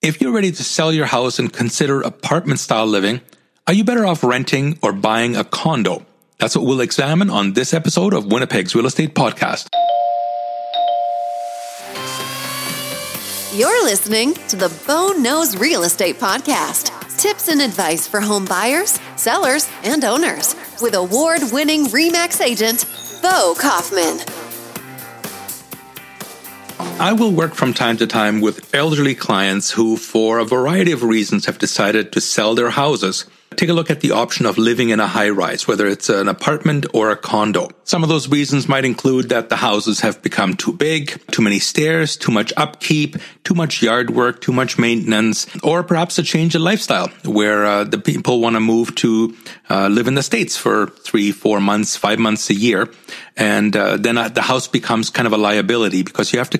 If you're ready to sell your house and consider apartment-style living, are you better off renting or buying a condo? That's what we'll examine on this episode of Winnipeg's Real Estate Podcast. You're listening to the Bo Knows Real Estate Podcast. Tips and advice for home buyers, sellers, and owners with award-winning REMAX agent, Bo Kaufman. I will work from time to time with elderly clients who, for a variety of reasons, have decided to sell their houses. Take a look at the option of living in a high-rise, whether it's an apartment or a condo. Some of those reasons might include that the houses have become too big, too many stairs, too much upkeep, too much yard work, too much maintenance, or perhaps a change in lifestyle where the people want to move to live in the States for 3-4 months, 5 months a year. And then the house becomes kind of a liability because you have to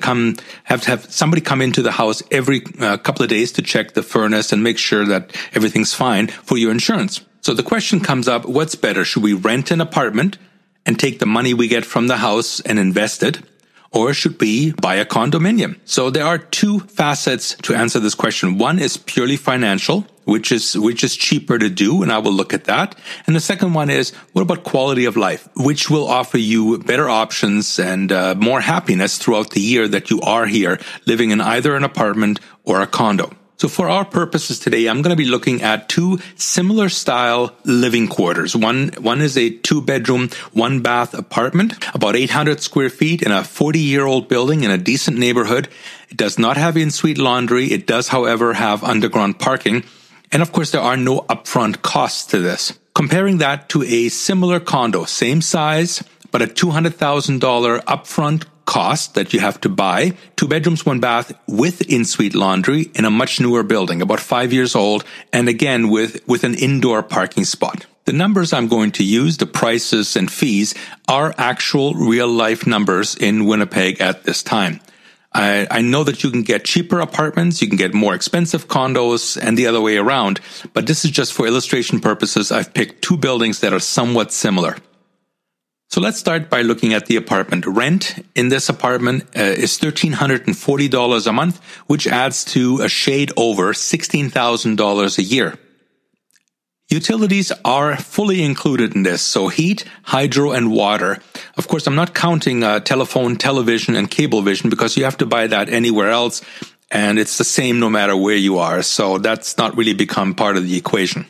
have somebody come into the house every couple of days to check the furnace and make sure that everything's fine for your insurance. So the question comes up, what's better? Should we rent an apartment and take the money we get from the house and invest it? Or should we buy a condominium? So there are two facets to answer this question. One is purely financial, which is cheaper to do, and I will look at that. And the second one is, what about quality of life, which will offer you better options and more happiness throughout the year that you are here living in either an apartment or a condo. So for our purposes today, I'm going to be looking at two similar style living quarters. One is a 2-bedroom, 1-bath apartment, about 800 square feet in a 40-year-old building in a decent neighborhood. It does not have in-suite laundry. It does, however, have underground parking. And of course, there are no upfront costs to this. Comparing that to a similar condo, same size, but a $200,000 upfront cost that you have to buy, 2 bedrooms, 1 bath with in-suite laundry in a much newer building, about 5 years old, and again with an indoor parking spot. The numbers I'm going to use, the prices and fees, are actual real-life numbers in Winnipeg at this time. I know that you can get cheaper apartments, you can get more expensive condos, and the other way around, but this is just for illustration purposes. I've picked two buildings that are somewhat similar. So let's start by looking at the apartment. Rent in this apartment is $1,340 a month, which adds to a shade over $16,000 a year. Utilities are fully included in this, so heat, hydro, and water. Of course, I'm not counting telephone, television, and cable vision because you have to buy that anywhere else, and it's the same no matter where you are, so that's not really become part of the equation.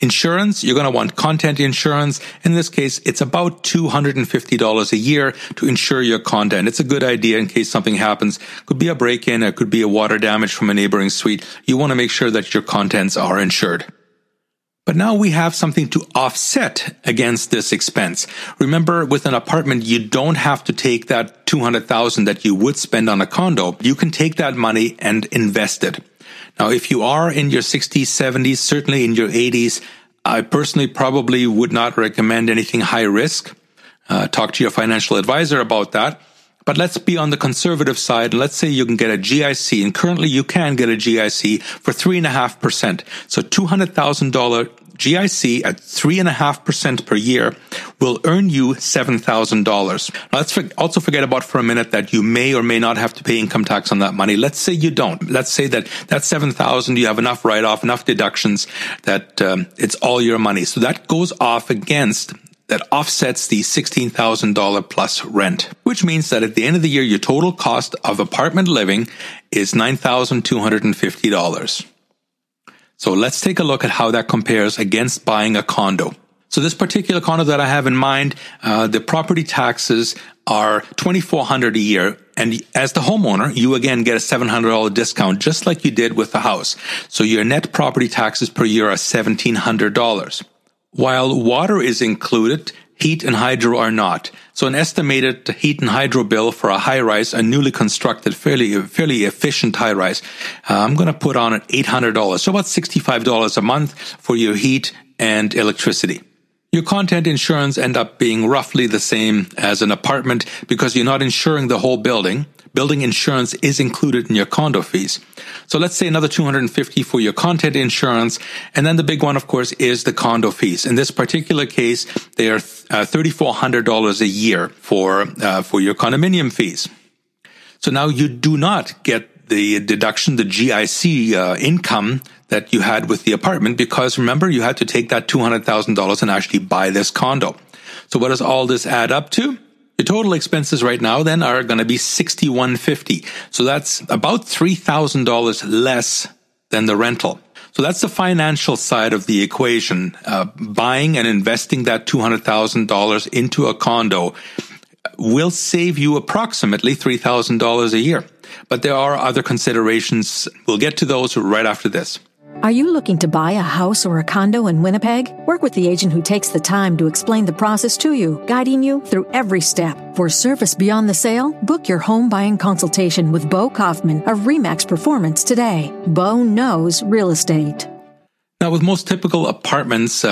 Insurance, you're going to want content insurance. In this case, it's about $250 a year to insure your content. It's a good idea in case something happens. Could be a break-in, it could be a water damage from a neighboring suite. You want to make sure that your contents are insured. But now we have something to offset against this expense. Remember, with an apartment, you don't have to take that $200,000 that you would spend on a condo. You can take that money and invest it. Now, if you are in your 60s, 70s, certainly in your 80s, I personally probably would not recommend anything high risk. Talk to your financial advisor about that. But let's be on the conservative side. Let's say you can get a GIC, and currently you can get a GIC for 3.5%. So $200,000 GIC at 3.5% per year will earn you $7,000. Let's also forget about for a minute that you may or may not have to pay income tax on that money. Let's say you don't. Let's say that $7,000, you have enough write-off, enough deductions that it's all your money. So that goes off against, that offsets the $16,000 plus rent, which means that at the end of the year, your total cost of apartment living is $9,250. So let's take a look at how that compares against buying a condo. So this particular condo that I have in mind, the property taxes are $2,400 a year. And as the homeowner, you again get a $700 discount, just like you did with the house. So your net property taxes per year are $1,700. While water is included, heat and hydro are not. So an estimated heat and hydro bill for a high-rise, a newly constructed, fairly efficient high-rise, I'm going to put on at $800, so about $65 a month for your heat and electricity. Your content insurance end up being roughly the same as an apartment because you're not insuring the whole building. Building insurance is included in your condo fees. So let's say another $250 for your content insurance. And then the big one, of course, is the condo fees. In this particular case, they are $3,400 a year for your condominium fees. So now you do not get the deduction, the GIC income that you had with the apartment, because remember, you had to take that $200,000 and actually buy this condo. So what does all this add up to? Your total expenses right now then are going to be $6,150. So that's about $3,000 less than the rental. So that's the financial side of the equation. Buying and investing that $200,000 into a condo will save you approximately $3,000 a year. But there are other considerations. We'll get to those right after this. Are you looking to buy a house or a condo in Winnipeg? Work with the agent who takes the time to explain the process to you, guiding you through every step. For service beyond the sale, book your home buying consultation with Bo Kaufman of REMAX Performance today. Bo knows real estate. Now, with most typical apartments,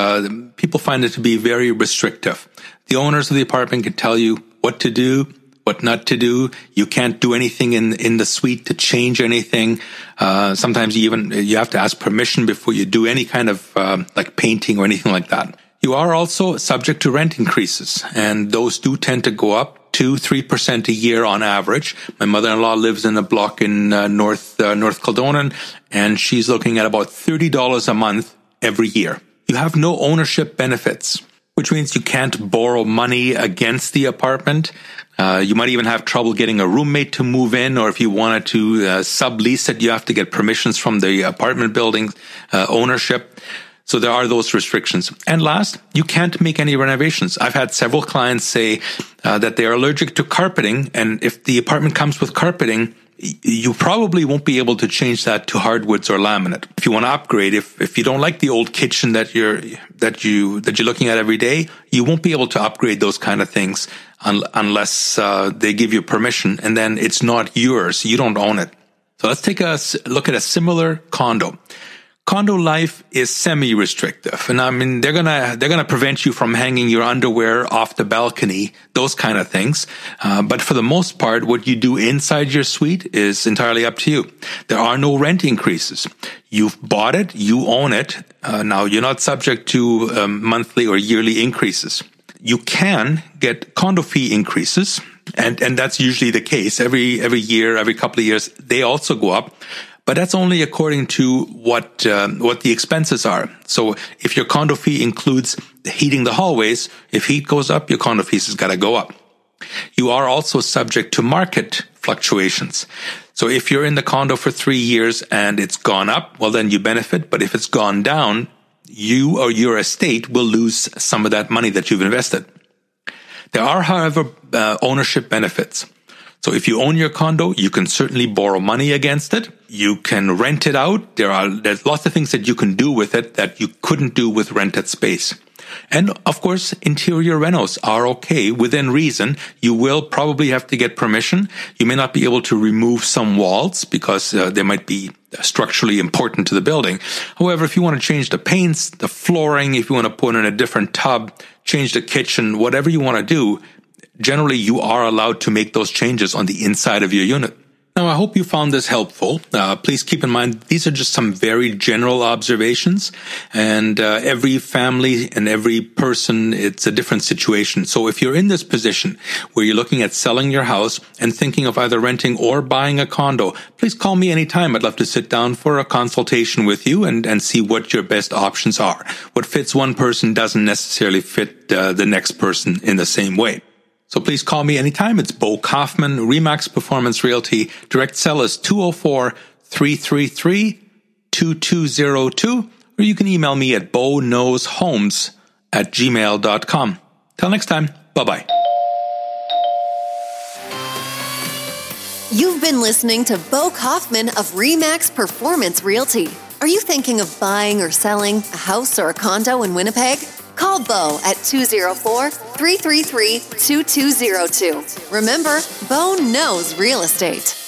people find it to be very restrictive. The owners of the apartment can tell you what to do, what not to do. You can't do anything in the suite to change anything. Sometimes you have to ask permission before you do any kind of like painting or anything like that. You are also subject to rent increases, and those do tend to go up 2-3% a year on average. My mother-in-law lives in a block in North Kildonan, and she's looking at about $30 a month every year. You have no ownership benefits, which means you can't borrow money against the apartment. You might even have trouble getting a roommate to move in, or if you wanted to sublease it, you have to get permissions from the apartment building ownership. So there are those restrictions. And last, you can't make any renovations. I've had several clients say that they are allergic to carpeting, and if the apartment comes with carpeting, you probably won't be able to change that to hardwoods or laminate. If you want to upgrade, if you don't like the old kitchen that you're looking at every day, you won't be able to upgrade those kind of things unless they give you permission, and then it's not yours. You don't own it. So let's take a look at a similar condo. Condo life is semi-restrictive, and I mean they're gonna prevent you from hanging your underwear off the balcony, those kind of things. But for the most part, what you do inside your suite is entirely up to you. There are no rent increases. You've bought it, you own it. Now you're not subject to monthly or yearly increases. You can get condo fee increases, and that's usually the case every year, every couple of years. They also go up. But that's only according to what the expenses are. So if your condo fee includes heating the hallways, if heat goes up, your condo fees has got to go up. You are also subject to market fluctuations. So if you're in the condo for 3 years and it's gone up, well, then you benefit. But if it's gone down, you or your estate will lose some of that money that you've invested. There are, however, ownership benefits. So if you own your condo, you can certainly borrow money against it. You can rent it out. There's lots of things that you can do with it that you couldn't do with rented space. And of course, interior renos are okay within reason. You will probably have to get permission. You may not be able to remove some walls because they might be structurally important to the building. However, if you want to change the paints, the flooring, if you want to put in a different tub, change the kitchen, whatever you want to do, generally, you are allowed to make those changes on the inside of your unit. Now, I hope you found this helpful. Please keep in mind, these are just some very general observations. And every family and every person, it's a different situation. So if you're in this position where you're looking at selling your house and thinking of either renting or buying a condo, please call me anytime. I'd love to sit down for a consultation with you and see what your best options are. What fits one person doesn't necessarily fit the next person in the same way. So please call me anytime. It's Bo Kaufman, REMAX Performance Realty. Direct cell is 204-333-2202. Or you can email me at boknowshomes@gmail.com. Till next time, bye-bye. You've been listening to Bo Kaufman of REMAX Performance Realty. Are you thinking of buying or selling a house or a condo in Winnipeg? Call Bo at 204-333-2202. Remember, Bo knows real estate.